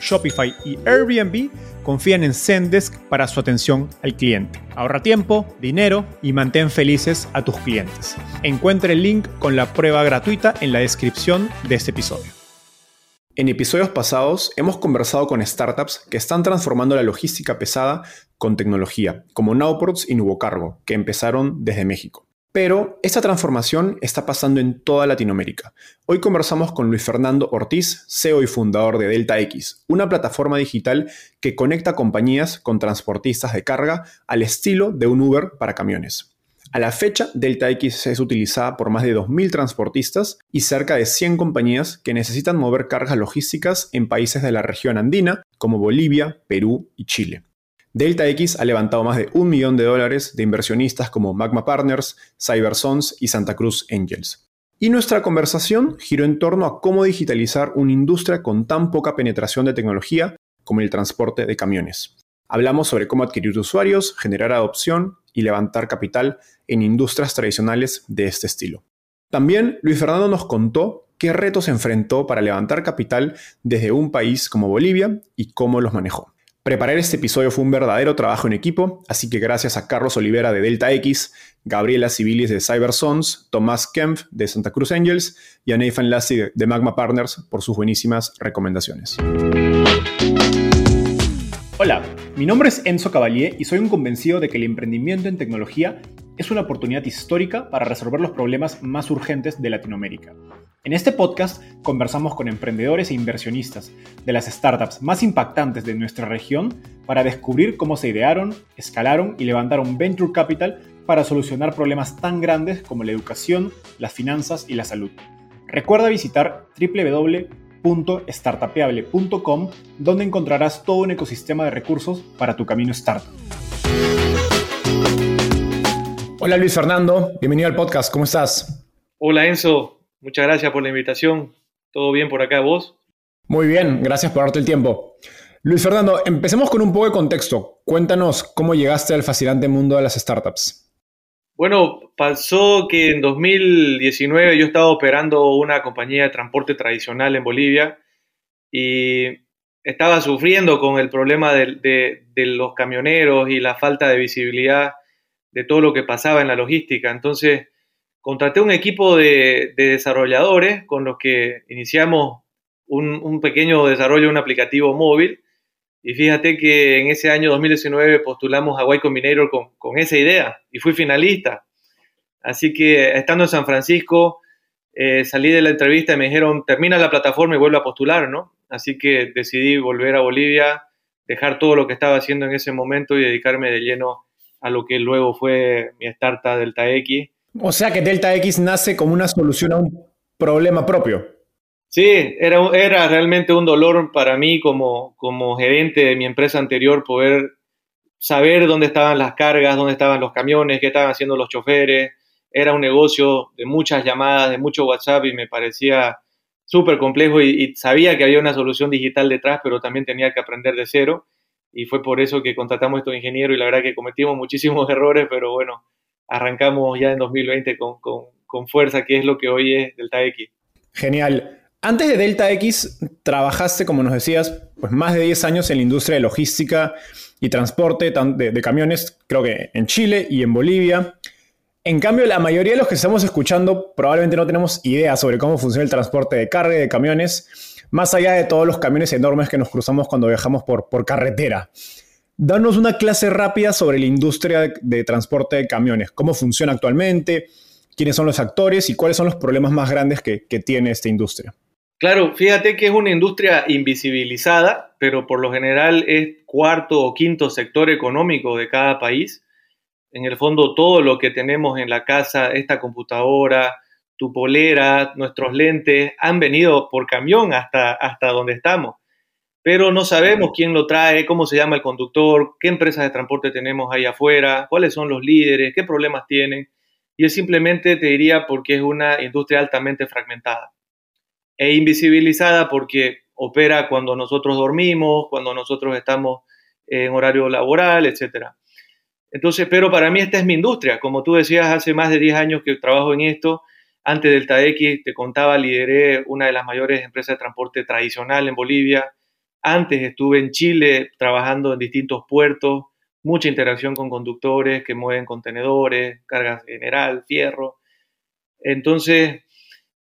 Shopify y Airbnb confían en Zendesk para su atención al cliente. Ahorra tiempo, dinero y mantén felices a tus clientes. Encuentra el link con la prueba gratuita en la descripción de este episodio. En episodios pasados hemos conversado con startups que están transformando la logística pesada con tecnología, como Nowports y Nuvocargo, que empezaron desde México. Pero esta transformación está pasando en toda Latinoamérica. Hoy conversamos con Luis Fernando Ortiz, CEO y fundador de DeltaX, una plataforma digital que conecta compañías con transportistas de carga al estilo de un Uber para camiones. A la fecha, DeltaX es utilizada por más de 2.000 transportistas y cerca de 100 compañías que necesitan mover cargas logísticas en países de la región andina como Bolivia, Perú y Chile. DeltaX ha levantado más de $1 millón de inversionistas como Magma Partners, CyberSons y Santa Cruz Angels. Y nuestra conversación giró en torno a cómo digitalizar una industria con tan poca penetración de tecnología como el transporte de camiones. Hablamos sobre cómo adquirir usuarios, generar adopción y levantar capital en industrias tradicionales de este estilo. También Luis Fernando nos contó qué retos se enfrentó para levantar capital desde un país como Bolivia y cómo los manejó. Preparar este episodio fue un verdadero trabajo en equipo, así que gracias a Carlos Olivera de DeltaX, Gabriela Civilis de CyberSons, Tomás Kempf de Santa Cruz Angels y a Nathan Lassig de Magma Partners por sus buenísimas recomendaciones. Hola, mi nombre es Enzo Cavalié y soy un convencido de que el emprendimiento en tecnología es una oportunidad histórica para resolver los problemas más urgentes de Latinoamérica. En este podcast conversamos con emprendedores e inversionistas de las startups más impactantes de nuestra región para descubrir cómo se idearon, escalaron y levantaron venture capital para solucionar problemas tan grandes como la educación, las finanzas y la salud. Recuerda visitar www.startupeable.com, donde encontrarás todo un ecosistema de recursos para tu camino startup. Hola Luis Fernando, bienvenido al podcast, ¿cómo estás? Hola Enzo, muchas gracias por la invitación. ¿Todo bien por acá, vos? Muy bien, gracias por darte el tiempo. Luis Fernando, empecemos con un poco de contexto. Cuéntanos cómo llegaste al fascinante mundo de las startups. Bueno, pasó que en 2019 yo estaba operando una compañía de transporte tradicional en Bolivia y estaba sufriendo con el problema de los camioneros y la falta de visibilidad de todo lo que pasaba en la logística. Entonces, contraté un equipo de desarrolladores con los que iniciamos un pequeño desarrollo de un aplicativo móvil. Y fíjate que en ese año 2019 postulamos a Y Combinator con esa idea y fui finalista. Así que estando en San Francisco, salí de la entrevista y me dijeron, termina la plataforma y vuelve a postular, ¿no? Así que decidí volver a Bolivia, dejar todo lo que estaba haciendo en ese momento y dedicarme de lleno a lo que luego fue mi startup DeltaX. O sea que DeltaX nace como una solución a un problema propio. Sí, era realmente un dolor para mí como gerente de mi empresa anterior poder saber dónde estaban las cargas, dónde estaban los camiones, qué estaban haciendo los choferes. Era un negocio de muchas llamadas, de mucho WhatsApp y me parecía súper complejo y sabía que había una solución digital detrás, pero también tenía que aprender de cero. Y fue por eso que contratamos a estos ingenieros y la verdad que cometimos muchísimos errores, pero bueno, arrancamos ya en 2020 con fuerza, que es lo que hoy es DeltaX. Genial. Antes de DeltaX trabajaste, como nos decías, pues más de 10 años en la industria de logística y transporte de camiones, creo que en Chile y en Bolivia. En cambio, la mayoría de los que estamos escuchando probablemente no tenemos idea sobre cómo funciona el transporte de carga y de camiones. más allá de todos los camiones enormes que nos cruzamos cuando viajamos por carretera. Danos una clase rápida sobre la industria de transporte de camiones, cómo funciona actualmente, quiénes son los actores y cuáles son los problemas más grandes que tiene esta industria. Claro, fíjate que es una industria invisibilizada, pero por lo general es cuarto o quinto sector económico de cada país. En el fondo, todo lo que tenemos en la casa, esta computadora, tu polera, nuestros lentes, han venido por camión hasta donde estamos. Pero no sabemos quién lo trae, cómo se llama el conductor, qué empresas de transporte tenemos ahí afuera, cuáles son los líderes, qué problemas tienen. Y yo simplemente te diría porque es una industria altamente fragmentada e invisibilizada, porque opera cuando nosotros dormimos, cuando nosotros estamos en horario laboral, etc. Entonces, pero para mí esta es mi industria. Como tú decías, hace más de 10 años que trabajo en esto. Antes del DeltaX, te contaba, lideré una de las mayores empresas de transporte tradicional en Bolivia. Antes estuve en Chile trabajando en distintos puertos, mucha interacción con conductores que mueven contenedores, cargas general, fierro. Entonces,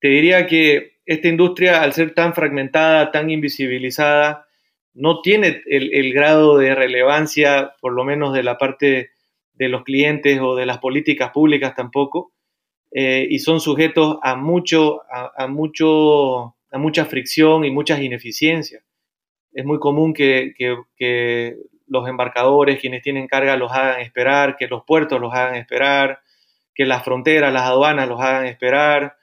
te diría que esta industria, al ser tan fragmentada, tan invisibilizada, no tiene el grado de relevancia, por lo menos de la parte de los clientes o de las políticas públicas tampoco, y son sujetos a mucha fricción y muchas ineficiencias. Es muy común que los embarcadores, quienes tienen carga, los hagan esperar, que los puertos los hagan esperar, que las fronteras, las aduanas los hagan esperar,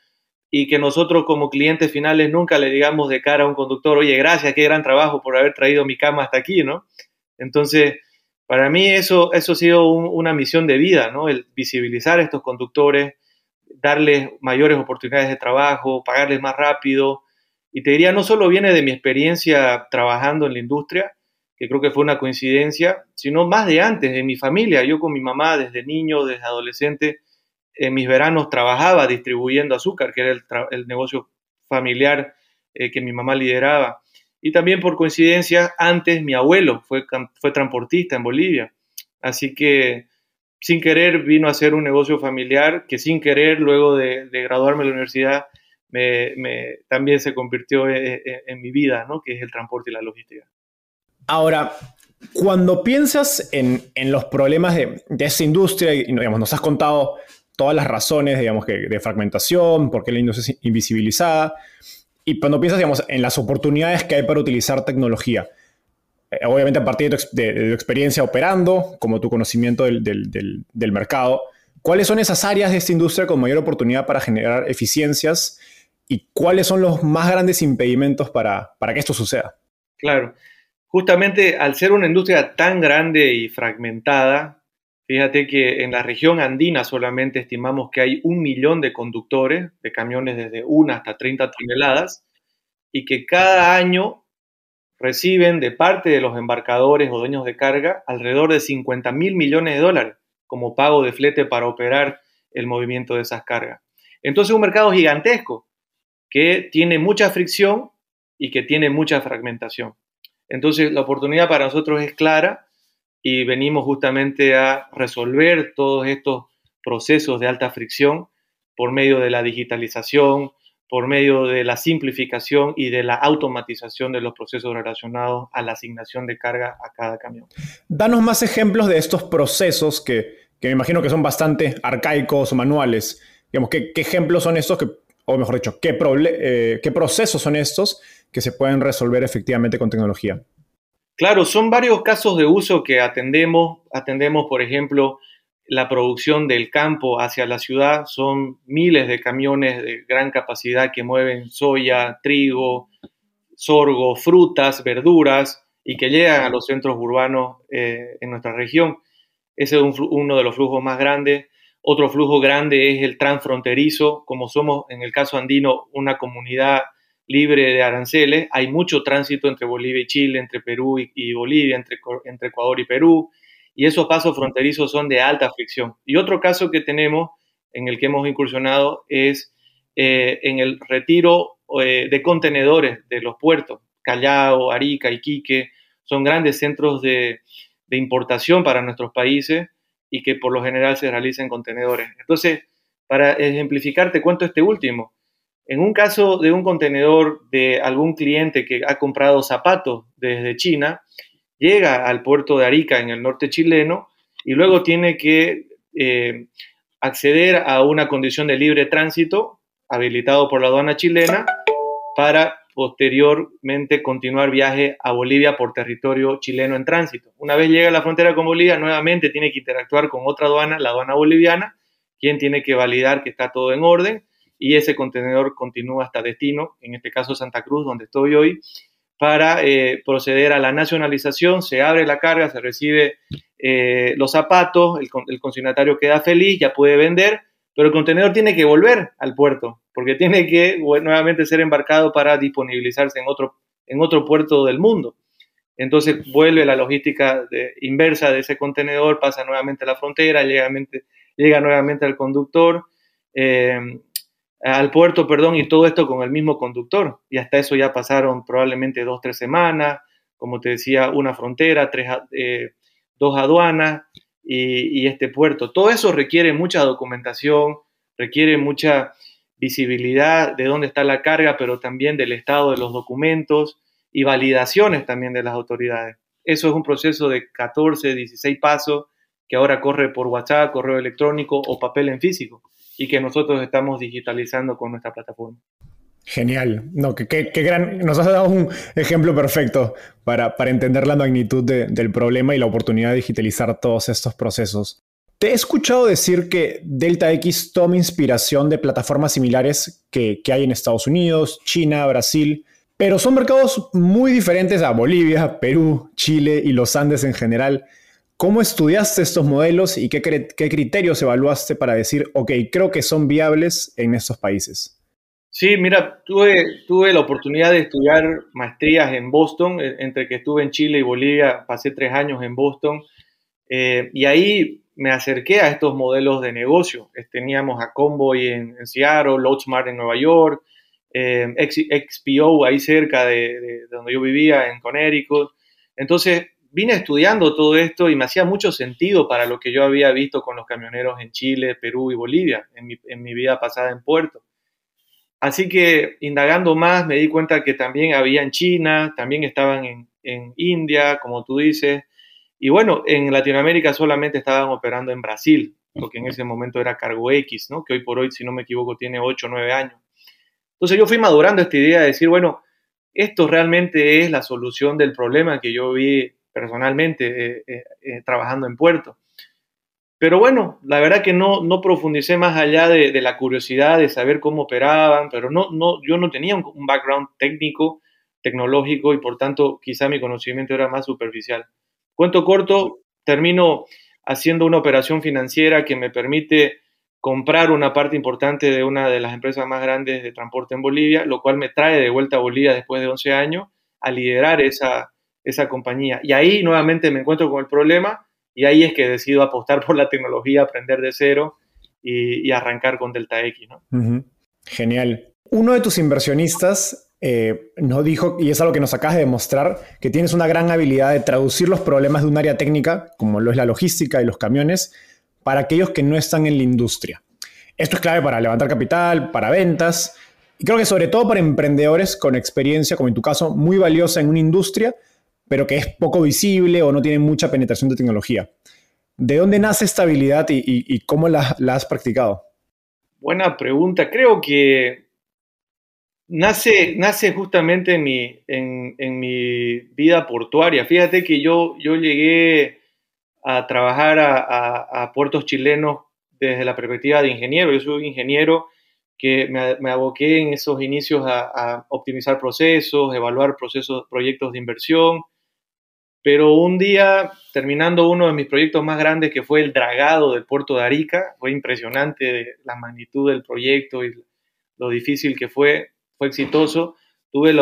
y que nosotros como clientes finales nunca le digamos de cara a un conductor, oye, gracias, qué gran trabajo por haber traído mi cama hasta aquí, ¿no? Entonces, para mí eso ha sido una misión de vida, ¿no? El visibilizar a estos conductores, darles mayores oportunidades de trabajo, pagarles más rápido. Y te diría, no solo viene de mi experiencia trabajando en la industria, que creo que fue una coincidencia, sino más de antes, en mi familia. Yo con mi mamá, desde niño, desde adolescente, en mis veranos trabajaba distribuyendo azúcar, que era el negocio familiar que mi mamá lideraba. Y también por coincidencia, antes mi abuelo fue transportista en Bolivia. Así que sin querer vino a ser un negocio familiar que sin querer, luego de graduarme de la universidad, también se convirtió en mi vida, ¿no? Que es el transporte y la logística. Ahora, cuando piensas en los problemas de esa industria, y, digamos, nos has contado todas las razones, digamos, de fragmentación, por qué la industria es invisibilizada, y cuando piensas, digamos, en las oportunidades que hay para utilizar tecnología, obviamente a partir de tu experiencia operando, como tu conocimiento del mercado, ¿cuáles son esas áreas de esta industria con mayor oportunidad para generar eficiencias y cuáles son los más grandes impedimentos para que esto suceda? Claro, justamente al ser una industria tan grande y fragmentada, fíjate que en la región andina solamente estimamos que hay 1 millón de conductores de camiones desde 1 hasta 30 toneladas y que cada año reciben de parte de los embarcadores o dueños de carga alrededor de 50,000 millones de dólares como pago de flete para operar el movimiento de esas cargas. Entonces, un mercado gigantesco que tiene mucha fricción y que tiene mucha fragmentación. Entonces, la oportunidad para nosotros es clara. Y venimos justamente a resolver todos estos procesos de alta fricción por medio de la digitalización, por medio de la simplificación y de la automatización de los procesos relacionados a la asignación de carga a cada camión. Danos más ejemplos de estos procesos que me imagino que son bastante arcaicos o manuales. Digamos, ¿qué ejemplos son estos? O mejor dicho, ¿qué procesos son estos que se pueden resolver efectivamente con tecnología? Claro, son varios casos de uso que atendemos. Atendemos, por ejemplo, la producción del campo hacia la ciudad. Son miles de camiones de gran capacidad que mueven soya, trigo, sorgo, frutas, verduras y que llegan a los centros urbanos en nuestra región. Ese es uno de los flujos más grandes. Otro flujo grande es el transfronterizo. Como somos, en el caso andino, una comunidad libre de aranceles, hay mucho tránsito entre Bolivia y Chile, entre Perú y Bolivia, entre Ecuador y Perú, y esos pasos fronterizos son de alta fricción. Y otro caso que tenemos, en el que hemos incursionado, es en el retiro de contenedores de los puertos. Callao, Arica, Iquique, son grandes centros de importación para nuestros países y que por lo general se realizan contenedores. Entonces, para ejemplificar, te cuento este último. En un caso de un contenedor de algún cliente que ha comprado zapatos desde China, llega al puerto de Arica en el norte chileno y luego tiene que acceder a una condición de libre tránsito habilitado por la aduana chilena para posteriormente continuar viaje a Bolivia por territorio chileno en tránsito. Una vez llega a la frontera con Bolivia, nuevamente tiene que interactuar con otra aduana, la aduana boliviana, quien tiene que validar que está todo en orden y ese contenedor continúa hasta destino, en este caso Santa Cruz, donde estoy hoy, para proceder a la nacionalización. Se abre la carga, se recibe los zapatos, el consignatario queda feliz, ya puede vender, pero el contenedor tiene que volver al puerto porque tiene que nuevamente ser embarcado para disponibilizarse en otro puerto del mundo. Entonces vuelve la logística inversa de ese contenedor, pasa nuevamente a la frontera, llega nuevamente al conductor, al puerto, perdón, y todo esto con el mismo conductor. Y hasta eso ya pasaron probablemente 2-3 semanas, como te decía, una frontera, 2 aduanas y este puerto. Todo eso requiere mucha documentación, requiere mucha visibilidad de dónde está la carga, pero también del estado de los documentos y validaciones también de las autoridades. Eso es un proceso de 14, 16 pasos que ahora corre por WhatsApp, correo electrónico o papel en físico, y que nosotros estamos digitalizando con nuestra plataforma. Genial. No, qué gran. Nos has dado un ejemplo perfecto para entender la magnitud del problema y la oportunidad de digitalizar todos estos procesos. Te he escuchado decir que DeltaX toma inspiración de plataformas similares que hay en Estados Unidos, China, Brasil, pero son mercados muy diferentes a Bolivia, Perú, Chile y los Andes en general. ¿Cómo estudiaste estos modelos y qué criterios evaluaste para decir, ok, creo que son viables en estos países? Sí, mira, tuve la oportunidad de estudiar maestrías en Boston. Entre que estuve en Chile y Bolivia, pasé 3 años en Boston. Y ahí me acerqué a estos modelos de negocio. Teníamos a Convoy en Seattle, Loadsmart en Nueva York, XPO ahí cerca de donde yo vivía, en Connecticut. Entonces, vine estudiando todo esto y me hacía mucho sentido para lo que yo había visto con los camioneros en Chile, Perú y Bolivia en mi vida pasada en puerto. Así que indagando más me di cuenta que también había en China, también estaban en India, como tú dices. Y bueno, en Latinoamérica solamente estaban operando en Brasil, lo que en ese momento era Cargo X, ¿no? Que hoy por hoy, si no me equivoco, tiene 8 o 9 años. Entonces yo fui madurando esta idea de decir, bueno, esto realmente es la solución del problema que yo vi personalmente trabajando en puerto. Pero bueno, la verdad que no profundicé más allá de la curiosidad de saber cómo operaban, pero yo no tenía un background técnico, tecnológico, y por tanto quizá mi conocimiento era más superficial. Cuento corto, termino haciendo una operación financiera que me permite comprar una parte importante de una de las empresas más grandes de transporte en Bolivia, lo cual me trae de vuelta a Bolivia después de 11 años a liderar esa compañía. Y ahí nuevamente me encuentro con el problema y ahí es que decido apostar por la tecnología, aprender de cero y arrancar con DeltaX, ¿no? Uh-huh. Genial. Uno de tus inversionistas nos dijo, y es algo que nos acabas de demostrar, que tienes una gran habilidad de traducir los problemas de un área técnica, como lo es la logística y los camiones, para aquellos que no están en la industria. Esto es clave para levantar capital, para ventas, y creo que sobre todo para emprendedores con experiencia, como en tu caso, muy valiosa en una industria, pero que es poco visible o no tiene mucha penetración de tecnología. ¿De dónde nace esta habilidad y cómo la has practicado? Buena pregunta. Creo que nace justamente en mi vida portuaria. Fíjate que yo llegué a trabajar a puertos chilenos desde la perspectiva de ingeniero. Yo soy ingeniero que me aboqué en esos inicios a optimizar procesos, evaluar proyectos de inversión. Pero un día, terminando uno de mis proyectos más grandes, que fue el dragado del puerto de Arica, fue impresionante la magnitud del proyecto y lo difícil que fue exitoso. Tuve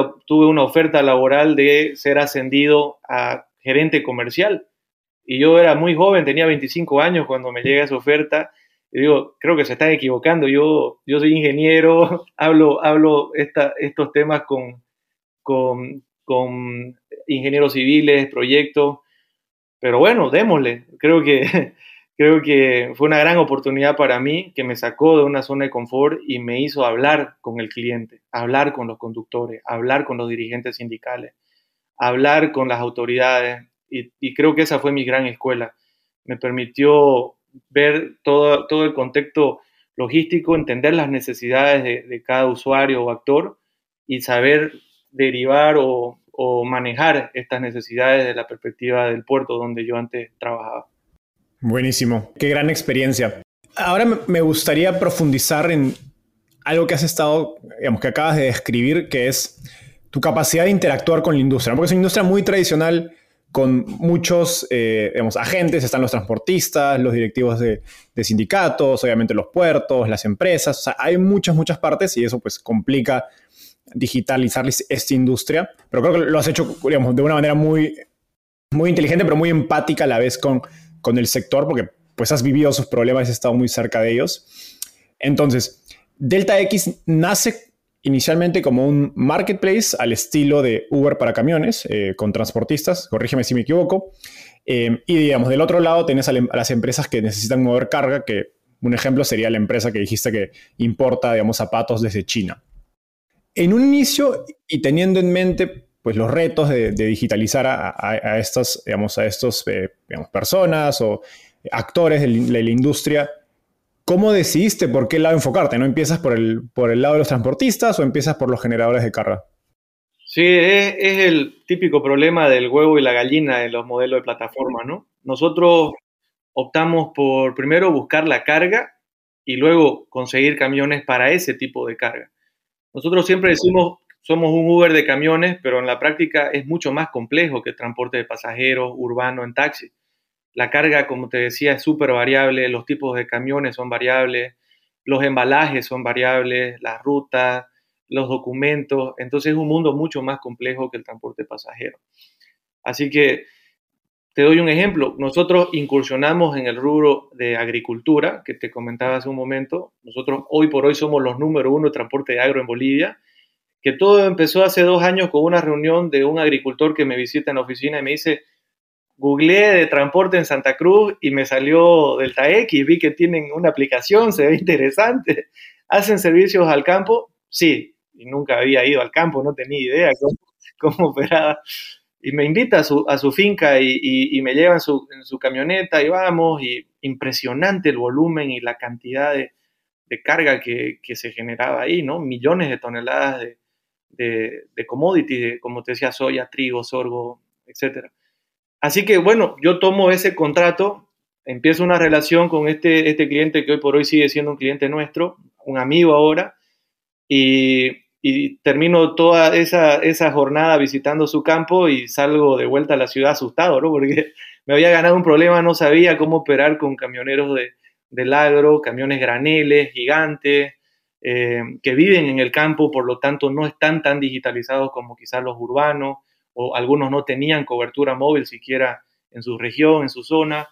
una oferta laboral de ser ascendido a gerente comercial. Y yo era muy joven, tenía 25 años cuando me llega esa oferta. Y digo, creo que se están equivocando. Yo soy ingeniero, hablo estos temas con ingenieros civiles, proyectos, pero bueno, démosle. Creo que Creo que fue una gran oportunidad para mí que me sacó de una zona de confort y me hizo hablar con el cliente, hablar con los conductores, hablar con los dirigentes sindicales, hablar con las autoridades y creo que esa fue mi gran escuela. Me permitió ver todo el contexto logístico, entender las necesidades de cada usuario o actor y saber derivar o manejar estas necesidades desde la perspectiva del puerto donde yo antes trabajaba. Buenísimo. Qué gran experiencia. Ahora me gustaría profundizar en algo que has estado, digamos, que acabas de describir, que es tu capacidad de interactuar con la industria, ¿no? Porque es una industria muy tradicional con muchos agentes. Están los transportistas, los directivos de sindicatos, obviamente los puertos, las empresas. O sea, hay muchas partes y eso pues complica digitalizar esta industria. Pero creo que lo has hecho, digamos, de una manera muy inteligente, pero muy empática a la vez con el sector, porque pues has vivido sus problemas y has estado muy cerca de ellos. Entonces, DeltaX nace inicialmente como un marketplace al estilo de Uber para camiones, con transportistas, corrígeme si me equivoco, y digamos, del otro lado tenés a las empresas que necesitan mover carga, que un ejemplo sería la empresa que dijiste que importa, digamos, zapatos desde China. En un inicio, y teniendo en mente pues los retos de digitalizar a estas, digamos, a estos personas o actores de la industria, ¿cómo decidiste por qué lado enfocarte? ¿No empiezas por el lado de los transportistas o empiezas por los generadores de carga? Sí, es el típico problema del huevo y la gallina en los modelos de plataforma, ¿no? Nosotros optamos por primero buscar la carga y luego conseguir camiones para ese tipo de carga. Nosotros siempre decimos somos un Uber de camiones, pero en la práctica es mucho más complejo que el transporte de pasajeros, urbano, en taxi. La carga, como te decía, es súper variable, los tipos de camiones son variables, los embalajes son variables, las rutas, los documentos. Entonces es un mundo mucho más complejo que el transporte de pasajeros. Así que te doy un ejemplo. Nosotros incursionamos en el rubro de agricultura, que te comentaba hace un momento. Nosotros hoy por hoy somos los número 1 de transporte de agro en Bolivia, que todo empezó hace 2 años con una reunión de un agricultor que me visita en la oficina y me dice, googleé de transporte en Santa Cruz y me salió DeltaX, vi que tienen una aplicación, se ve interesante, ¿hacen servicios al campo? Sí, y nunca había ido al campo, no tenía idea cómo operaba. Y me invita a su finca y me lleva en su camioneta y vamos, y impresionante el volumen y la cantidad de carga que se generaba ahí, ¿no? Millones de toneladas de commodities, como te decía, soya, trigo, sorgo, etcétera. Así que, bueno, yo tomo ese contrato, empiezo una relación con este cliente que hoy por hoy sigue siendo un cliente nuestro, un amigo ahora, y termino toda esa jornada visitando su campo y salgo de vuelta a la ciudad asustado, ¿no? Porque me había ganado un problema, no sabía cómo operar con camioneros del agro, camiones graneles, gigantes, que viven en el campo, por lo tanto no están tan digitalizados como quizás los urbanos, o algunos no tenían cobertura móvil siquiera en su región, en su zona,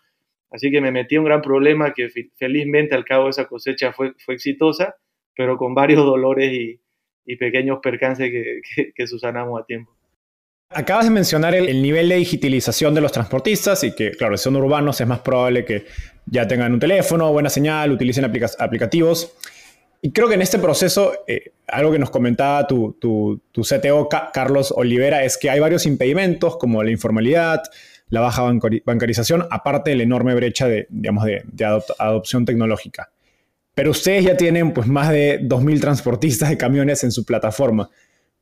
así que me metí en un gran problema que felizmente al cabo de esa cosecha fue exitosa, pero con varios dolores y pequeños percances que subsanamos a tiempo. Acabas de mencionar el nivel de digitalización de los transportistas y que, claro, si son urbanos es más probable que ya tengan un teléfono, buena señal, utilicen aplicativos. Y creo que en este proceso, algo que nos comentaba tu CTO, Carlos Olivera, es que hay varios impedimentos como la informalidad, la baja bancarización, aparte de la enorme brecha de adopción tecnológica. Pero ustedes ya tienen pues, más de 2.000 transportistas de camiones en su plataforma.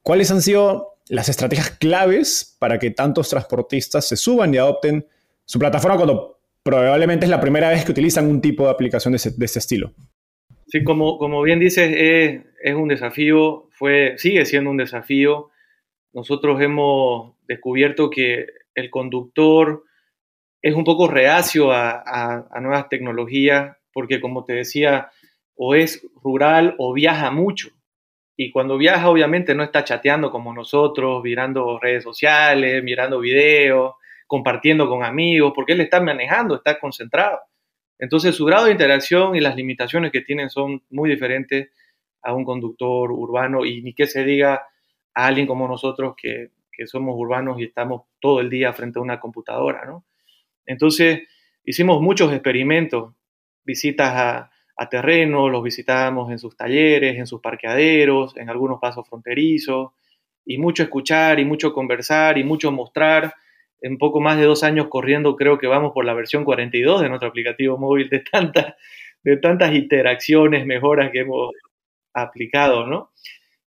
¿Cuáles han sido las estrategias claves para que tantos transportistas se suban y adopten su plataforma cuando probablemente es la primera vez que utilizan un tipo de aplicación de este estilo? Sí, como bien dices, es un desafío, sigue siendo un desafío. Nosotros hemos descubierto que el conductor es un poco reacio a nuevas tecnologías porque, como te decía, o es rural o viaja mucho. Y cuando viaja, obviamente, no está chateando como nosotros, mirando redes sociales, mirando videos, compartiendo con amigos, porque él está manejando, está concentrado. Entonces, su grado de interacción y las limitaciones que tienen son muy diferentes a un conductor urbano y ni que se diga a alguien como nosotros que somos urbanos y estamos todo el día frente a una computadora, ¿no? Entonces, Hicimos muchos experimentos, visitas a terrenos, los visitábamos en sus talleres, en sus parqueaderos, en algunos pasos fronterizos, y mucho escuchar, y mucho conversar, y mucho mostrar. En poco más de 2 años corriendo, creo que vamos por la versión 42 de nuestro aplicativo móvil, de tantas interacciones, mejoras que hemos aplicado, ¿no?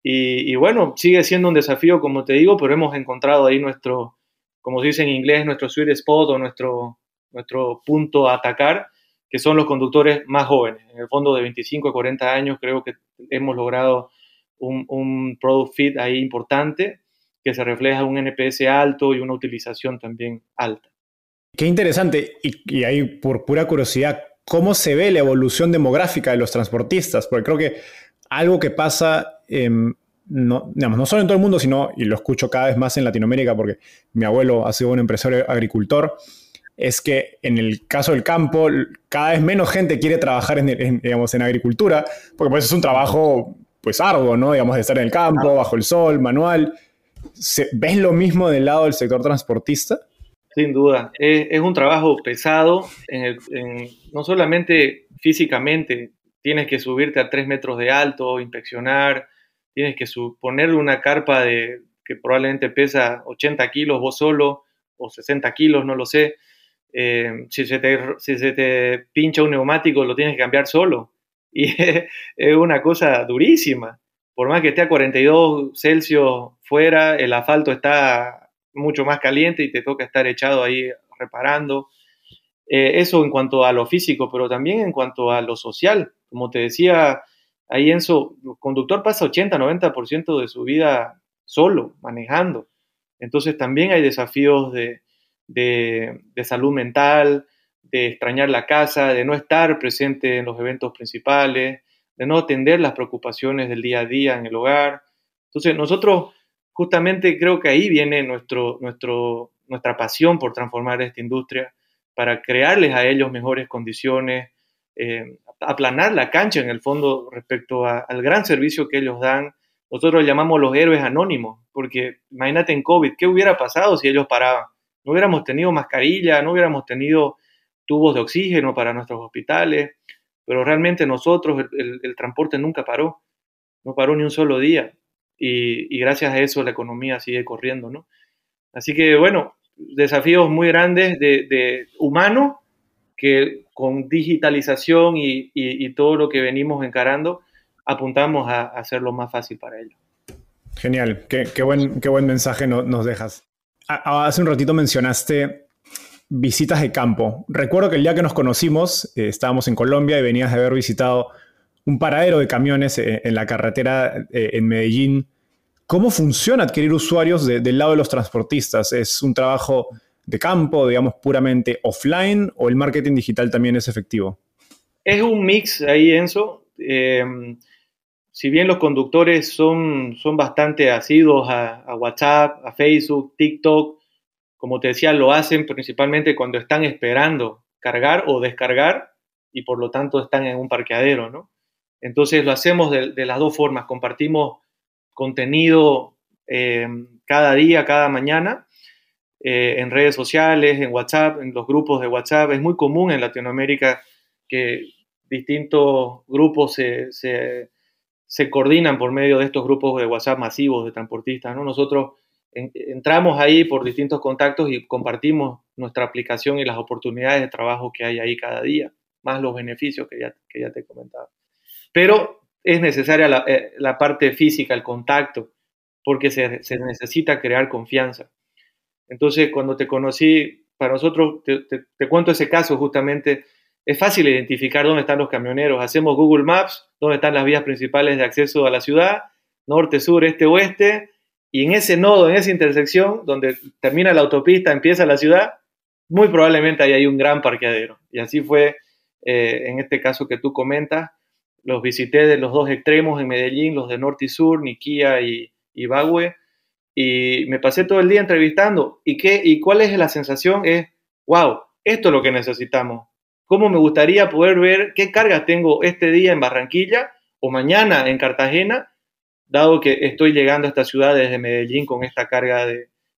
Y bueno, sigue siendo un desafío, como te digo, pero hemos encontrado ahí nuestro, como se dice en inglés, nuestro sweet spot o nuestro punto a atacar, que son los conductores más jóvenes. En el fondo, de 25 a 40 años, creo que hemos logrado un product fit ahí importante, que se refleja un NPS alto y una utilización también alta. Qué interesante. Y ahí, por pura curiosidad, ¿cómo se ve la evolución demográfica de los transportistas? Porque creo que algo que pasa, no solo en todo el mundo, sino, y lo escucho cada vez más en Latinoamérica, porque mi abuelo ha sido un empresario agricultor, es que en el caso del campo, cada vez menos gente quiere trabajar en agricultura, porque pues es un trabajo pues arduo, ¿no? Digamos, de estar en el campo, bajo el sol, manual. ¿Ves lo mismo del lado del sector transportista? Sin duda. Es un trabajo pesado, no solamente físicamente. Tienes que subirte a 3 metros de alto, inspeccionar, tienes que ponerle una carpa que probablemente pesa 80 kilos vos solo, o 60 kilos, no lo sé. Si se te pincha un neumático, lo tienes que cambiar solo. Y es una cosa durísima. Por más que esté a 42 Celsius fuera, el asfalto está mucho más caliente y te toca estar echado ahí reparando. Eso en cuanto a lo físico, pero también en cuanto a lo social. Como te decía ahí, Enzo, el conductor pasa 80-90% de su vida solo, manejando. Entonces también hay desafíos de salud mental, de extrañar la casa, de no estar presente en los eventos principales, de no atender las preocupaciones del día a día en el hogar. Entonces nosotros justamente creo que ahí viene nuestra pasión por transformar esta industria, para crearles a ellos mejores condiciones, aplanar la cancha en el fondo respecto al gran servicio que ellos dan. Nosotros llamamos los héroes anónimos, porque imagínate en COVID, ¿qué hubiera pasado si ellos paraban? No hubiéramos tenido mascarilla, no hubiéramos tenido tubos de oxígeno para nuestros hospitales, pero realmente nosotros, el transporte nunca paró, no paró ni un solo día, y gracias a eso la economía sigue corriendo, ¿no? Así que bueno, desafíos muy grandes de humanos, que con digitalización y todo lo que venimos encarando, apuntamos a hacerlo más fácil para ellos. Genial, qué buen mensaje nos dejas. Hace un ratito mencionaste visitas de campo. Recuerdo que el día que nos conocimos, estábamos en Colombia y venías de haber visitado un paradero de camiones en la carretera en Medellín. ¿Cómo funciona adquirir usuarios del lado de los transportistas? ¿Es un trabajo de campo, digamos, puramente offline, o el marketing digital también es efectivo? Es un mix ahí, Enzo. Si bien los conductores son bastante asiduos a WhatsApp, a Facebook, TikTok, como te decía, lo hacen principalmente cuando están esperando cargar o descargar y por lo tanto están en un parqueadero, ¿no? Entonces lo hacemos de las dos formas. Compartimos contenido cada día, cada mañana, en redes sociales, en WhatsApp, en los grupos de WhatsApp. Es muy común en Latinoamérica que distintos grupos se coordinan por medio de estos grupos de WhatsApp masivos de transportistas, ¿no? Nosotros entramos ahí por distintos contactos y compartimos nuestra aplicación y las oportunidades de trabajo que hay ahí cada día, más los beneficios que ya te he comentado. Pero es necesaria la parte física, el contacto, porque se necesita crear confianza. Entonces, cuando te conocí, para nosotros, te cuento ese caso justamente, es fácil identificar dónde están los camioneros. Hacemos Google Maps, dónde están las vías principales de acceso a la ciudad, norte, sur, este, oeste, y en ese nodo, en esa intersección, donde termina la autopista, empieza la ciudad, muy probablemente ahí hay un gran parqueadero. Y así fue en este caso que tú comentas. Los visité de los dos extremos en Medellín, los de norte y sur, Niquía y Bagüe, y me pasé todo el día entrevistando. ¿Y cuál es la sensación? Es, wow, esto es lo que necesitamos. ¿Cómo me gustaría poder ver qué cargas tengo este día en Barranquilla o mañana en Cartagena, dado que estoy llegando a esta ciudad desde Medellín con esta carga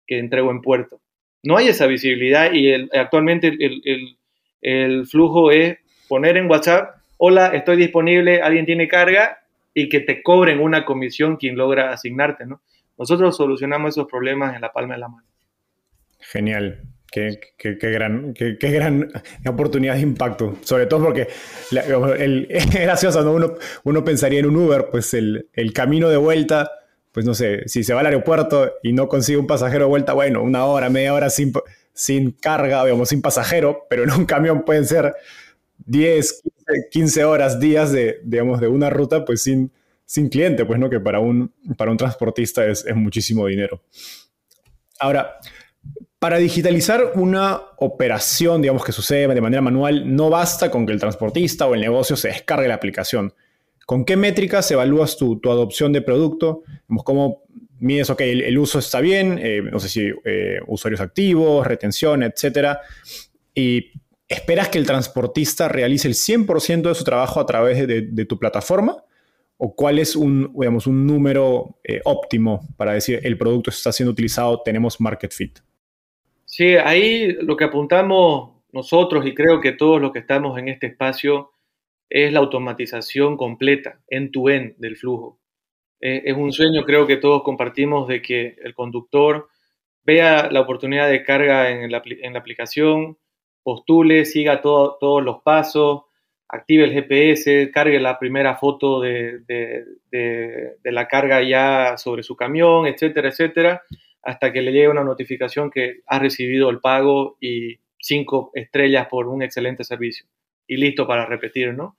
que entrego en puerto? No hay esa visibilidad y actualmente el El flujo es poner en WhatsApp, hola, estoy disponible, alguien tiene carga, y que te cobren una comisión quien logra asignarte, ¿no? Nosotros solucionamos esos problemas en la palma de la mano. Genial. Qué gran oportunidad de impacto. Sobre todo porque es gracioso, ¿no? Uno pensaría en un Uber, pues el camino de vuelta, pues no sé, si se va al aeropuerto y no consigue un pasajero de vuelta, bueno, una hora, media hora sin carga, digamos, sin pasajero, pero en un camión pueden ser 10, 15 horas, días de una ruta, pues sin cliente, pues, ¿no? Que para un transportista es muchísimo dinero. Ahora, para digitalizar una operación, digamos, que sucede de manera manual, no basta con que el transportista o el negocio se descargue la aplicación. ¿Con qué métricas evalúas tu adopción de producto? ¿Cómo mides, ok, el uso está bien? No sé si usuarios activos, retención, etcétera. ¿Y esperas que el transportista realice el 100% de su trabajo a través de tu plataforma? ¿O cuál es un número óptimo para decir el producto está siendo utilizado, tenemos market fit? Sí, ahí lo que apuntamos nosotros, y creo que todos los que estamos en este espacio, es la automatización completa, end-to-end del flujo. Es un sueño, creo que todos compartimos, de que el conductor vea la oportunidad de carga en la aplicación, postule, siga todos los pasos, active el GPS, cargue la primera foto de la carga ya sobre su camión, etcétera, etcétera, hasta que le llegue una notificación que ha recibido el pago y 5 estrellas por un excelente servicio. Y listo para repetir, ¿no?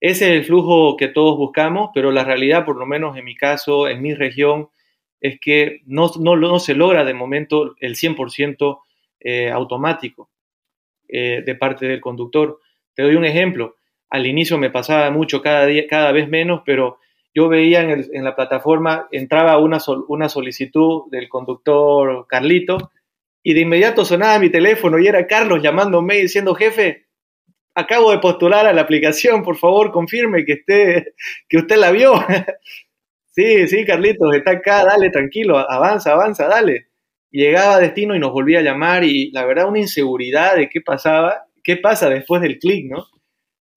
Ese es el flujo que todos buscamos, pero la realidad, por lo menos en mi caso, en mi región, es que no se logra de momento el 100% automático de parte del conductor. Te doy un ejemplo. Al inicio me pasaba mucho, cada vez menos, pero yo veía en la plataforma, entraba una solicitud del conductor Carlito y de inmediato sonaba mi teléfono y era Carlos llamándome y diciendo, jefe, acabo de postular a la aplicación, por favor, confirme que usted la vio. Sí, Carlitos, está acá, dale, tranquilo, avanza, dale. Llegaba a destino y nos volvía a llamar y la verdad una inseguridad de qué pasa después del clic, ¿no?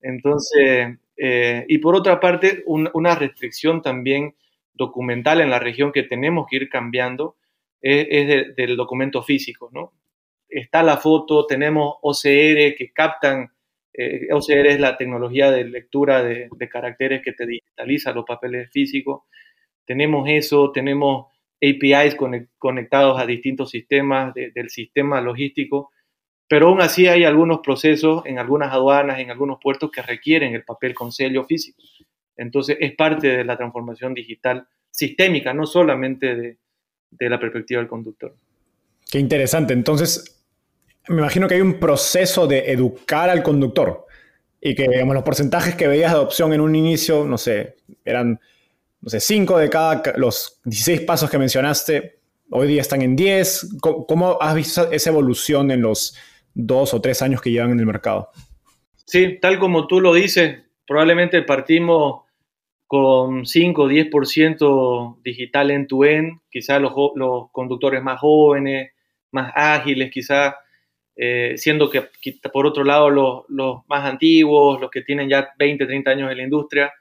Entonces, y por otra parte, una restricción también documental en la región que tenemos que ir cambiando es del documento físico, ¿no? Está la foto, tenemos OCR que captan. OCR es la tecnología de lectura de caracteres que te digitaliza los papeles físicos. Tenemos eso, tenemos APIs conectados a distintos sistemas del sistema logístico, pero aún así hay algunos procesos en algunas aduanas, en algunos puertos que requieren el papel con sello físico. Entonces es parte de la transformación digital sistémica, no solamente de la perspectiva del conductor. Qué interesante. Entonces, me imagino que hay un proceso de educar al conductor y que, digamos, los porcentajes que veías de adopción en un inicio, no sé, eran, 5 de cada los 16 pasos que mencionaste, hoy día están en 10. ¿Cómo has visto esa evolución en los 2 o 3 años que llevan en el mercado? Sí, tal como tú lo dices, probablemente partimos con 5 o 10% digital end-to-end, quizás los conductores más jóvenes, más ágiles, quizás. Siendo que por otro lado los más antiguos, los que tienen ya 20, 30 años en la industria,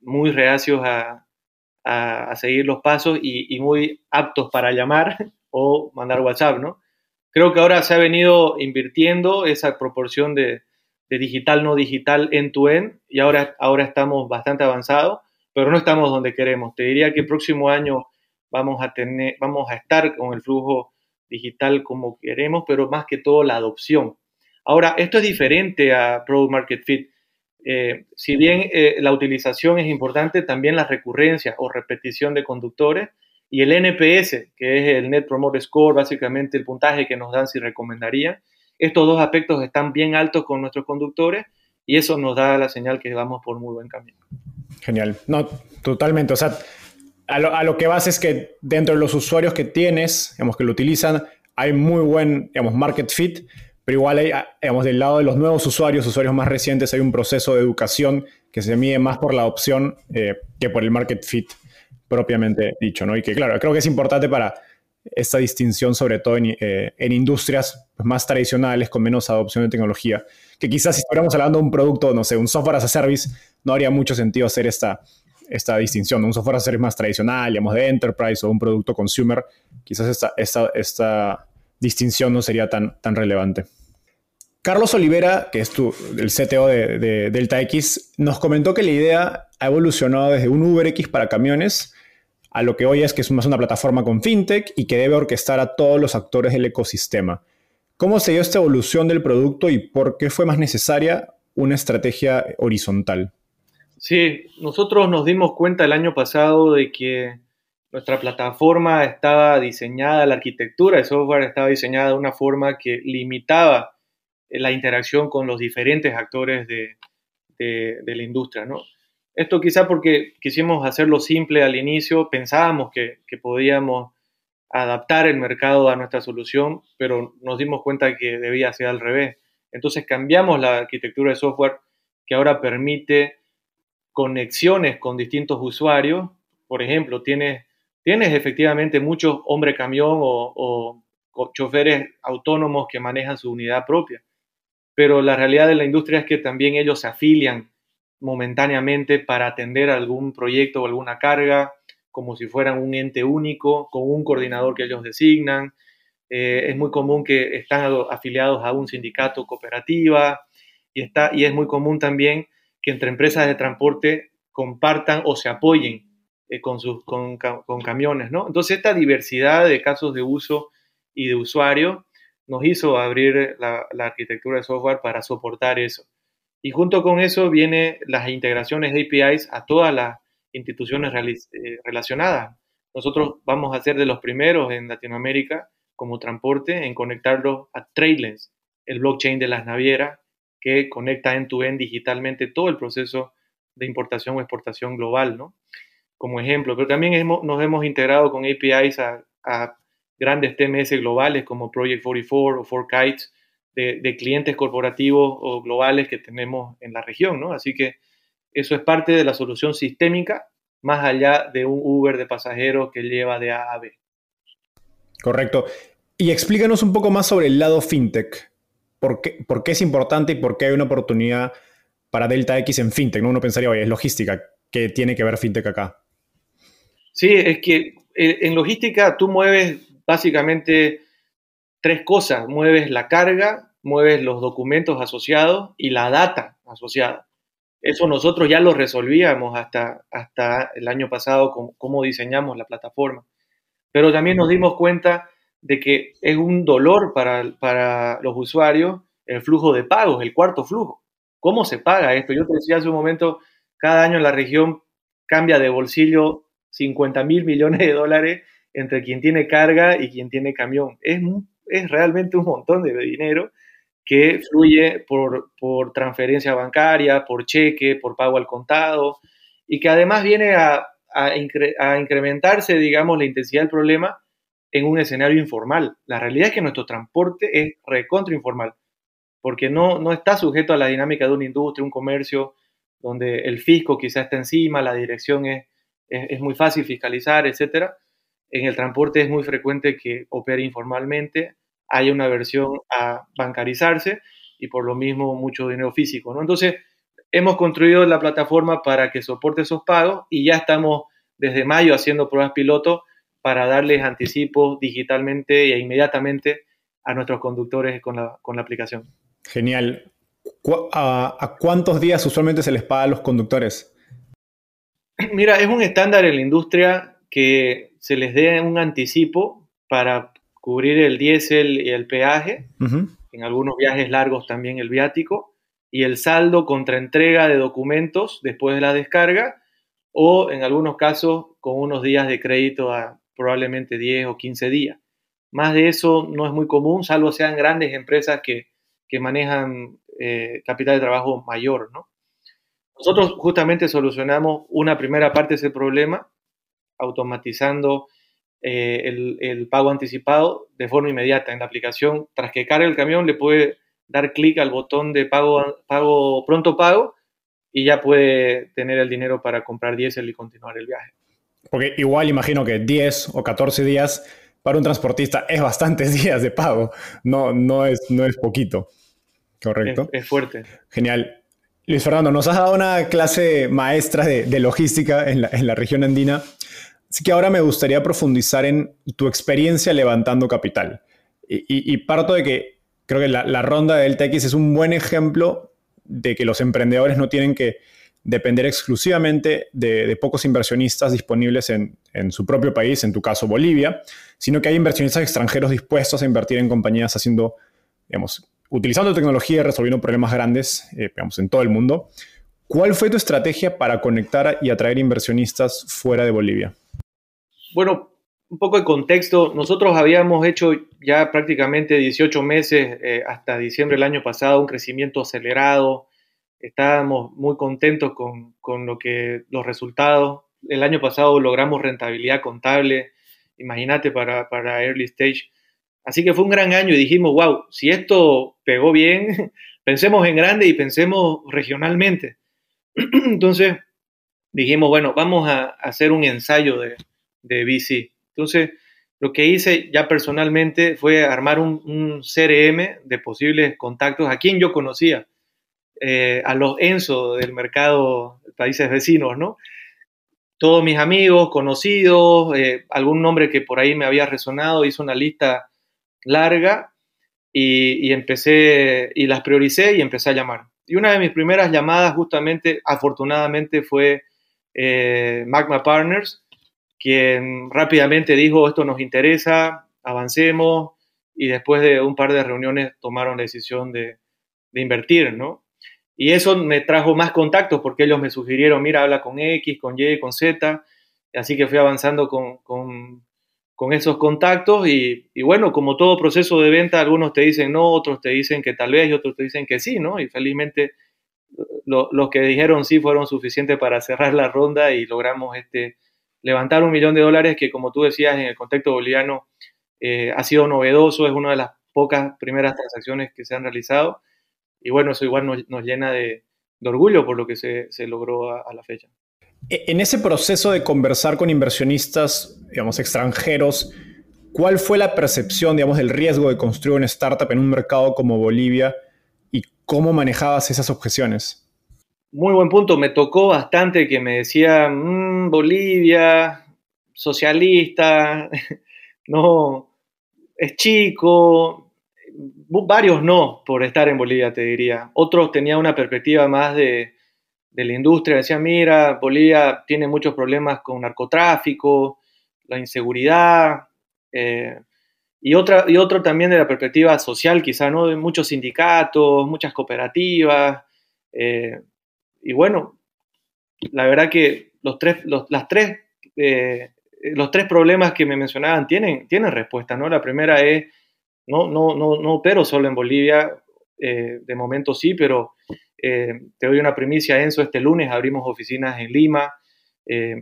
muy reacios a seguir los pasos y muy aptos para llamar o mandar WhatsApp, ¿no? Creo que ahora se ha venido invirtiendo esa proporción de digital, no digital, end-to-end, y ahora estamos bastante avanzados, pero no estamos donde queremos. Te diría que el próximo año vamos a estar con el flujo digital como queremos, pero más que todo la adopción. Ahora, esto es diferente a Product Market Fit. Si bien la utilización es importante, también las recurrencias o repetición de conductores y el NPS, que es el Net Promoter Score, básicamente el puntaje que nos dan si recomendarían. Estos dos aspectos están bien altos con nuestros conductores y eso nos da la señal que vamos por muy buen camino. Genial. No, totalmente. O sea, a lo que vas es que dentro de los usuarios que tienes, digamos, que lo utilizan, hay muy buen, digamos, market fit, pero igual hay, digamos, del lado de los nuevos usuarios más recientes, hay un proceso de educación que se mide más por la adopción que por el market fit propiamente dicho, ¿no? Y que, claro, creo que es importante para esta distinción, sobre todo en industrias más tradicionales con menos adopción de tecnología, que quizás si estuviéramos hablando de un producto, no sé, un software as a service, no haría mucho sentido hacer esta distinción. Un software as a service más tradicional, digamos de enterprise, o un producto consumer, quizás esta distinción no sería tan relevante. Carlos Olivera, que es el CTO de DeltaX, nos comentó que la idea ha evolucionado desde un UberX para camiones a lo que hoy es que es más una plataforma con fintech y que debe orquestar a todos los actores del ecosistema. ¿Cómo se dio esta evolución del producto y por qué fue más necesaria una estrategia horizontal? Sí, nosotros nos dimos cuenta el año pasado de que nuestra plataforma estaba diseñada, la arquitectura de software estaba diseñada de una forma que limitaba la interacción con los diferentes actores de la industria, ¿no? Esto quizá porque quisimos hacerlo simple al inicio, pensábamos que podíamos adaptar el mercado a nuestra solución, pero nos dimos cuenta que debía ser al revés. Entonces cambiamos la arquitectura de software que ahora permite conexiones con distintos usuarios. Por ejemplo, tienes efectivamente muchos hombre camión o choferes autónomos que manejan su unidad propia, pero la realidad de la industria es que también ellos se afilian momentáneamente para atender algún proyecto o alguna carga, como si fueran un ente único, con un coordinador que ellos designan. Es muy común que están afiliados a un sindicato, cooperativa, y es muy común también que entre empresas de transporte compartan o se apoyen con camiones, ¿no? Entonces, esta diversidad de casos de uso y de usuario nos hizo abrir la arquitectura de software para soportar eso. Y junto con eso vienen las integraciones de APIs a todas las instituciones relacionadas. Nosotros vamos a ser de los primeros en Latinoamérica como transporte en conectarlos a TradeLens, el blockchain de las navieras que conecta end-to-end digitalmente todo el proceso de importación o exportación global, ¿no? Como ejemplo, pero también nos hemos integrado con APIs a grandes TMS globales como Project 44 o FourKites, de clientes corporativos o globales que tenemos en la región, ¿no? Así que eso es parte de la solución sistémica, más allá de un Uber de pasajeros que lleva de A a B. Correcto. Y explícanos un poco más sobre el lado fintech. ¿Por qué es importante y por qué hay una oportunidad para DeltaX en fintech, ¿no? Uno pensaría, oye, es logística. ¿Qué tiene que ver fintech acá? Sí, es que en logística tú mueves básicamente tres cosas: mueves la carga, mueves los documentos asociados y la data asociada. Eso nosotros ya lo resolvíamos hasta el año pasado con cómo diseñamos la plataforma. Pero también nos dimos cuenta de que es un dolor para los usuarios el flujo de pagos, el cuarto flujo. ¿Cómo se paga esto? Yo te decía hace un momento, cada año en la región cambia de bolsillo $50 mil millones entre quien tiene carga y quien tiene camión. Es realmente un montón de dinero que fluye por transferencia bancaria, por cheque, por pago al contado, y que además viene a incrementarse, digamos, la intensidad del problema en un escenario informal. La realidad es que nuestro transporte es recontra informal, porque no está sujeto a la dinámica de una industria, un comercio, donde el fisco quizás está encima, la dirección es muy fácil fiscalizar, etcétera. En el transporte es muy frecuente que opere informalmente, haya una versión a bancarizarse y por lo mismo mucho dinero físico, ¿no? Entonces, hemos construido la plataforma para que soporte esos pagos y ya estamos desde mayo haciendo pruebas piloto para darles anticipos digitalmente e inmediatamente a nuestros conductores con la aplicación. Genial. ¿A cuántos días usualmente se les paga a los conductores? Mira, es un estándar en la industria que se les dé un anticipo para cubrir el diésel y el peaje, uh-huh, en algunos viajes largos también el viático, y el saldo contra entrega de documentos después de la descarga, o en algunos casos con unos días de crédito a probablemente 10 o 15 días. Más de eso no es muy común, salvo sean grandes empresas que manejan capital de trabajo mayor, ¿no? Nosotros justamente solucionamos una primera parte de ese problema, automatizando el pago anticipado de forma inmediata en la aplicación. Tras que cargue el camión, le puede dar clic al botón de pronto pago, y ya puede tener el dinero para comprar diésel y continuar el viaje. Porque igual imagino que 10 o 14 días para un transportista es bastantes días de pago, no es poquito, ¿correcto? Es fuerte. Genial. Luis Fernando, nos has dado una clase maestra de logística en la región andina, así que ahora me gustaría profundizar en tu experiencia levantando capital. Y parto de que creo que la ronda de DeltaX es un buen ejemplo de que los emprendedores no tienen que depender exclusivamente de pocos inversionistas disponibles en su propio país, en tu caso Bolivia, sino que hay inversionistas extranjeros dispuestos a invertir en compañías haciendo, digamos, utilizando tecnología y resolviendo problemas grandes, digamos, en todo el mundo. ¿Cuál fue tu estrategia para conectar y atraer inversionistas fuera de Bolivia? Bueno, un poco de contexto. Nosotros habíamos hecho ya prácticamente 18 meses, hasta diciembre del año pasado, un crecimiento acelerado. Estábamos muy contentos con los resultados. El año pasado logramos rentabilidad contable, imagínate, para Early Stage. Así que fue un gran año y dijimos, wow, si esto pegó bien, pensemos en grande y pensemos regionalmente. Entonces dijimos, bueno, vamos a hacer un ensayo de VC. Entonces lo que hice ya personalmente fue armar un CRM de posibles contactos a quien yo conocía, a los Enzo del mercado, países vecinos, ¿no? Todos mis amigos, conocidos, algún nombre que por ahí me había resonado, hice una lista larga y las prioricé y empecé a llamar. Y una de mis primeras llamadas justamente, afortunadamente, fue Magma Partners, quien rápidamente dijo, esto nos interesa, avancemos, y después de un par de reuniones tomaron la decisión de invertir, ¿no? Y eso me trajo más contactos porque ellos me sugirieron, mira, habla con X, con Y, con Z, así que fui avanzando con esos contactos y bueno, como todo proceso de venta, algunos te dicen no, otros te dicen que tal vez y otros te dicen que sí, ¿no? Y felizmente los que dijeron sí fueron suficientes para cerrar la ronda y logramos levantar $1 millón que, como tú decías, en el contexto boliviano ha sido novedoso, es una de las pocas primeras transacciones que se han realizado y bueno, eso igual nos llena de orgullo por lo que se logró a la fecha. En ese proceso de conversar con inversionistas, digamos, extranjeros, ¿cuál fue la percepción, digamos, del riesgo de construir una startup en un mercado como Bolivia y cómo manejabas esas objeciones? Muy buen punto. Me tocó bastante que me decían, Bolivia, socialista, no, es chico. Varios no por estar en Bolivia, te diría. Otros tenían una perspectiva más de la industria, decían, mira, Bolivia tiene muchos problemas con narcotráfico, la inseguridad, y otro también de la perspectiva social, quizá, ¿no? De muchos sindicatos, muchas cooperativas, y bueno, la verdad que los tres problemas que me mencionaban tienen respuesta, ¿no? La primera es, no opero solo en Bolivia, de momento sí, pero... te doy una primicia, Enzo, este lunes abrimos oficinas en Lima,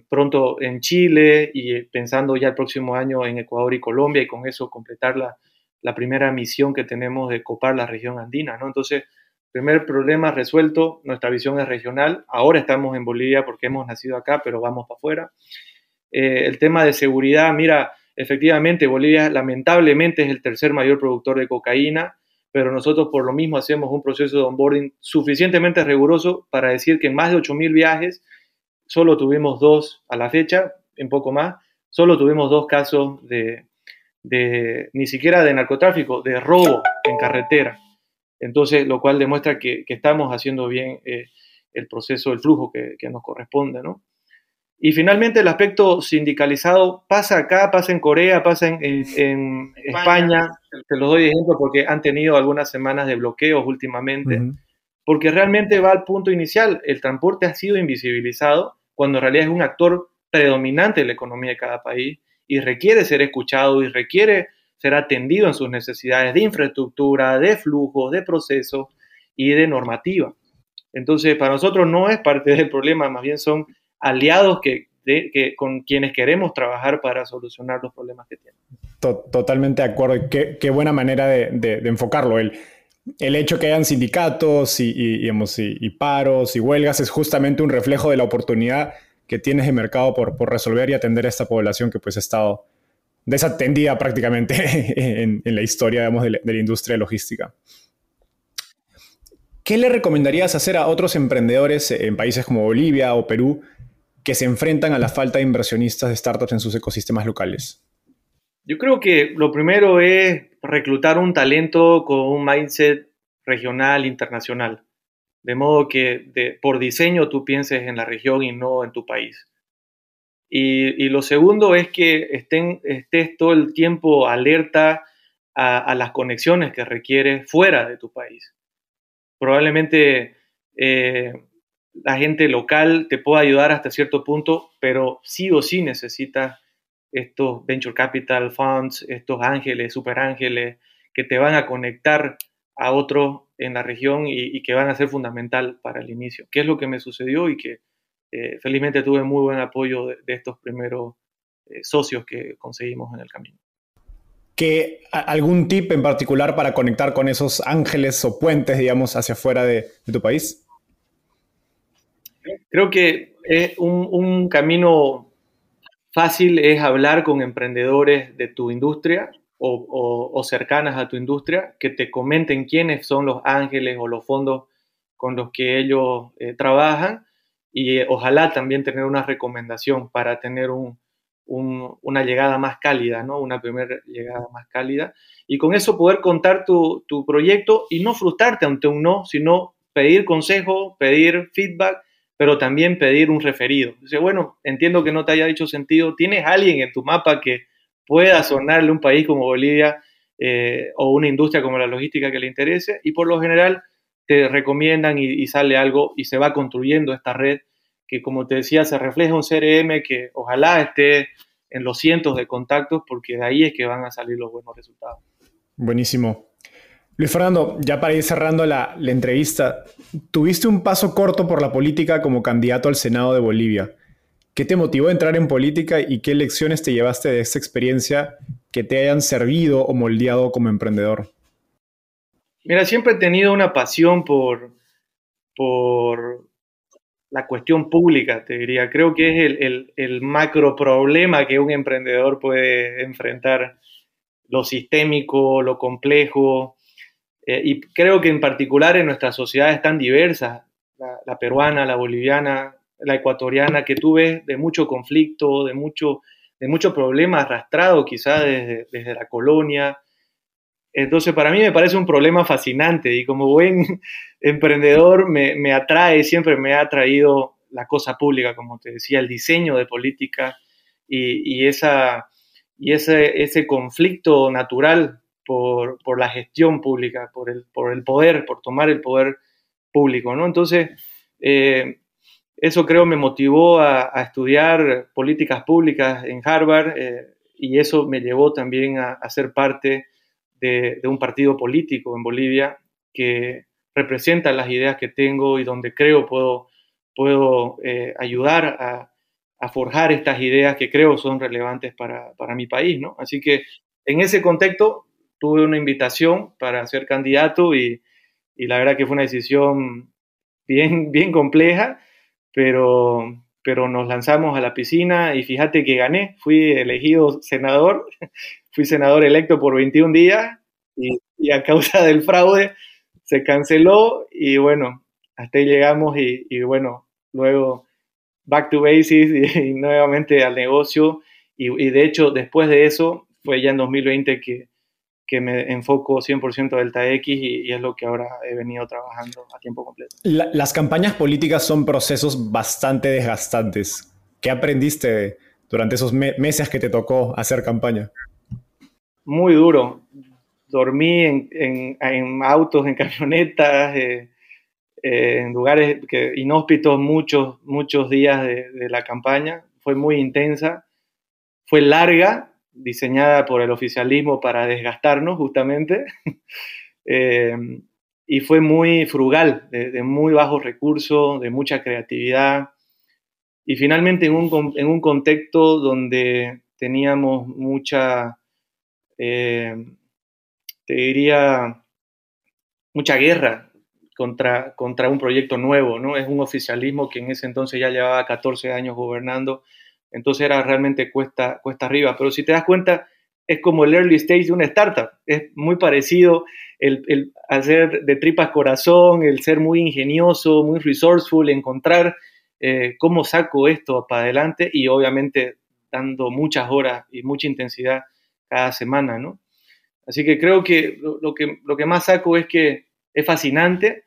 pronto en Chile y pensando ya el próximo año en Ecuador y Colombia y con eso completar la primera misión que tenemos de copar la región andina, ¿no? Entonces, primer problema resuelto, nuestra visión es regional, ahora estamos en Bolivia porque hemos nacido acá, pero vamos para afuera. El tema de seguridad, mira, efectivamente Bolivia lamentablemente es el tercer mayor productor de cocaína, pero nosotros por lo mismo hacemos un proceso de onboarding suficientemente riguroso para decir que en más de 8.000 viajes, solo tuvimos 2 a la fecha, en poco más, solo tuvimos 2 casos de ni siquiera de narcotráfico, de robo en carretera. Entonces, lo cual demuestra que estamos haciendo bien el proceso, el flujo que nos corresponde, ¿no? Y finalmente el aspecto sindicalizado pasa acá, pasa en Corea, pasa en España. Te los doy ejemplo porque han tenido algunas semanas de bloqueos últimamente. Uh-huh. Porque realmente va al punto inicial. El transporte ha sido invisibilizado cuando en realidad es un actor predominante en la economía de cada país y requiere ser escuchado y requiere ser atendido en sus necesidades de infraestructura, de flujos, de procesos y de normativa. Entonces, para nosotros no es parte del problema, más bien son aliados que con quienes queremos trabajar para solucionar los problemas que tienen. Totalmente de acuerdo. Y qué buena manera de enfocarlo. El hecho que hayan sindicatos y paros y huelgas es justamente un reflejo de la oportunidad que tienes de mercado por resolver y atender a esta población que pues ha estado desatendida prácticamente en la historia, digamos, de la industria logística. ¿Qué le recomendarías hacer a otros emprendedores en países como Bolivia o Perú que se enfrentan a la falta de inversionistas de startups en sus ecosistemas locales? Yo creo que lo primero es reclutar un talento con un mindset regional, internacional. De modo que por diseño tú pienses en la región y no en tu país. Y lo segundo es que estés todo el tiempo alerta a las conexiones que requieres fuera de tu país. Probablemente la gente local te pueda ayudar hasta cierto punto, pero sí o sí necesitas estos venture capital funds, estos ángeles, super ángeles, que te van a conectar a otros en la región y que van a ser fundamental para el inicio, que es lo que me sucedió y que felizmente tuve muy buen apoyo de estos primeros socios que conseguimos en el camino. ¿Algún tip en particular para conectar con esos ángeles o puentes, digamos, hacia afuera de tu país? Creo que es un camino fácil es hablar con emprendedores de tu industria o cercanas a tu industria, que te comenten quiénes son los ángeles o los fondos con los que ellos trabajan y ojalá también tener una recomendación para tener una llegada más cálida, ¿no? Una primera llegada más cálida y con eso poder contar tu proyecto y no frustrarte ante un no, sino pedir consejo, pedir feedback, pero también pedir un referido. Dice, bueno, entiendo que no te haya hecho sentido. ¿Tienes alguien en tu mapa que pueda sonarle un país como Bolivia o una industria como la logística que le interese? Y por lo general te recomiendan y sale algo y se va construyendo esta red que, como te decía, se refleja un CRM que ojalá esté en los cientos de contactos porque de ahí es que van a salir los buenos resultados. Buenísimo. Luis Fernando, ya para ir cerrando la entrevista, tuviste un paso corto por la política como candidato al Senado de Bolivia. ¿Qué te motivó a entrar en política y qué lecciones te llevaste de esta experiencia que te hayan servido o moldeado como emprendedor? Mira, siempre he tenido una pasión por la cuestión pública, te diría. Creo que es el macro problema que un emprendedor puede enfrentar, lo sistémico, lo complejo. Y creo que en particular en nuestras sociedades tan diversas, la peruana, la boliviana, la ecuatoriana, que tú ves de mucho conflicto, de mucho problema arrastrado quizás desde la colonia. Entonces para mí me parece un problema fascinante y como buen emprendedor me atrae, siempre me ha atraído la cosa pública, como te decía, el diseño de política y ese conflicto natural por la gestión pública, por el poder, por tomar el poder público, ¿no? Entonces, eso creo me motivó a estudiar políticas públicas en Harvard y eso me llevó también a ser parte de un partido político en Bolivia que representa las ideas que tengo y donde creo puedo ayudar a forjar estas ideas que creo son relevantes para mi país, ¿no? Así que en ese contexto tuve una invitación para ser candidato y la verdad que fue una decisión bien compleja, pero nos lanzamos a la piscina y fíjate que gané. Fui elegido senador, fui senador electo por 21 días y a causa del fraude se canceló y bueno, hasta ahí llegamos y bueno, luego back to basics y nuevamente al negocio y de hecho después de eso fue ya en 2020 que me enfoco 100% DeltaX y es lo que ahora he venido trabajando a tiempo completo. Las campañas políticas son procesos bastante desgastantes. ¿Qué aprendiste durante esos meses que te tocó hacer campaña? Muy duro. Dormí en autos, en camionetas, en lugares inhóspitos muchos días de la campaña. Fue muy intensa, fue larga, diseñada por el oficialismo para desgastarnos justamente y fue muy frugal, de muy bajos recursos, de mucha creatividad y finalmente en un contexto donde teníamos mucha guerra contra un proyecto nuevo, ¿no? Es un oficialismo que en ese entonces ya llevaba 14 años gobernando. Entonces era realmente cuesta arriba. Pero si te das cuenta, es como el early stage de una startup. Es muy parecido el hacer de tripas corazón, el ser muy ingenioso, muy resourceful, encontrar cómo saco esto para adelante y obviamente dando muchas horas y mucha intensidad cada semana, ¿no? Así que creo que lo que más saco es que es fascinante,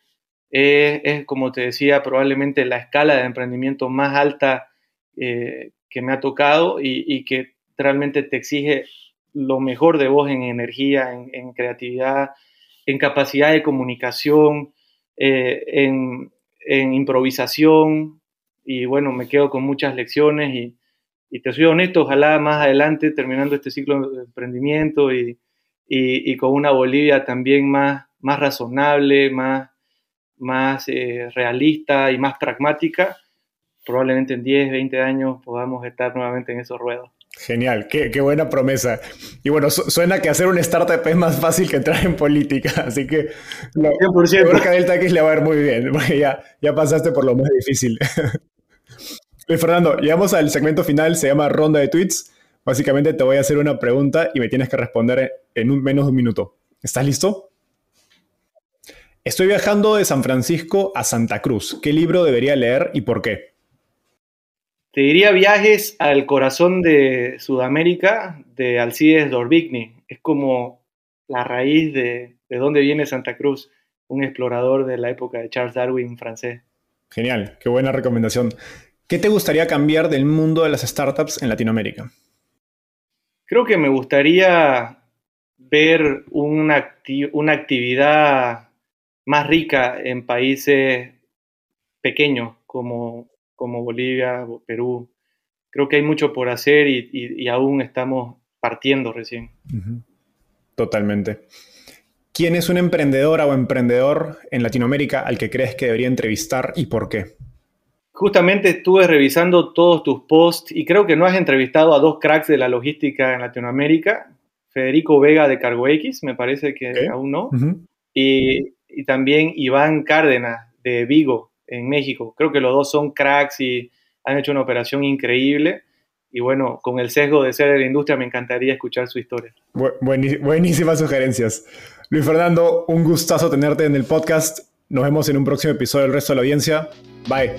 es como te decía, probablemente la escala de emprendimiento más alta que me ha tocado y que realmente te exige lo mejor de vos en energía, en creatividad, en capacidad de comunicación, en improvisación. Y bueno, me quedo con muchas lecciones y te soy honesto, ojalá más adelante, terminando este ciclo de emprendimiento y con una Bolivia también más razonable, más realista y más pragmática, probablemente en 10, 20 años podamos estar nuevamente en esos ruedos. Genial, qué buena promesa. Y bueno, suena que hacer una startup es más fácil que entrar en política, así que lo 100%. Que a DeltaX le va a ir muy bien, porque ya pasaste por lo más difícil. Luis Fernando, llegamos al segmento final, se llama Ronda de Tweets. Básicamente te voy a hacer una pregunta y me tienes que responder en menos de un minuto. ¿Estás listo? Estoy viajando de San Francisco a Santa Cruz. ¿Qué libro debería leer y por qué? Te diría Viajes al corazón de Sudamérica, de Alcides d'Orbigny. Es como la raíz de dónde viene Santa Cruz, un explorador de la época de Charles Darwin francés. Genial, qué buena recomendación. ¿Qué te gustaría cambiar del mundo de las startups en Latinoamérica? Creo que me gustaría ver una actividad más rica en países pequeños como Bolivia, Perú. Creo que hay mucho por hacer y aún estamos partiendo recién. Totalmente. ¿Quién es una emprendedora o emprendedor en Latinoamérica al que crees que debería entrevistar y por qué? Justamente estuve revisando todos tus posts y creo que no has entrevistado a dos cracks de la logística en Latinoamérica. Federico Vega de Cargo X, me parece que aún no. Y también Iván Cárdenas de Vigo, en México. Creo que los dos son cracks y han hecho una operación increíble. Y bueno, con el sesgo de ser de la industria, me encantaría escuchar su historia. Buenísimas sugerencias. Luis Fernando, un gustazo tenerte en el podcast. Nos vemos en un próximo episodio del resto de la audiencia. Bye.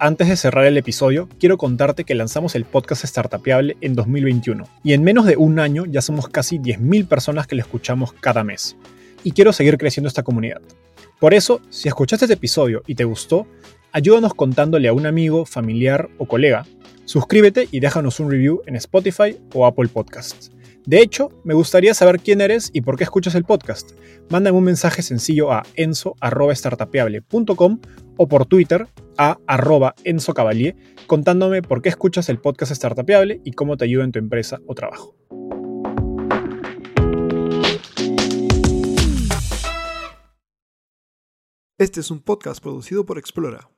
Antes de cerrar el episodio, quiero contarte que lanzamos el podcast Startupeable en 2021 y en menos de un año ya somos casi 10.000 personas que lo escuchamos cada mes. Y quiero seguir creciendo esta comunidad. Por eso, si escuchaste este episodio y te gustó, ayúdanos contándole a un amigo, familiar o colega. Suscríbete y déjanos un review en Spotify o Apple Podcasts. De hecho, me gustaría saber quién eres y por qué escuchas el podcast. Mándame un mensaje sencillo a enzo@startupeable.com o por Twitter a @EnzoCavalié contándome por qué escuchas el podcast Startupeable y cómo te ayuda en tu empresa o trabajo. Este es un podcast producido por Explora.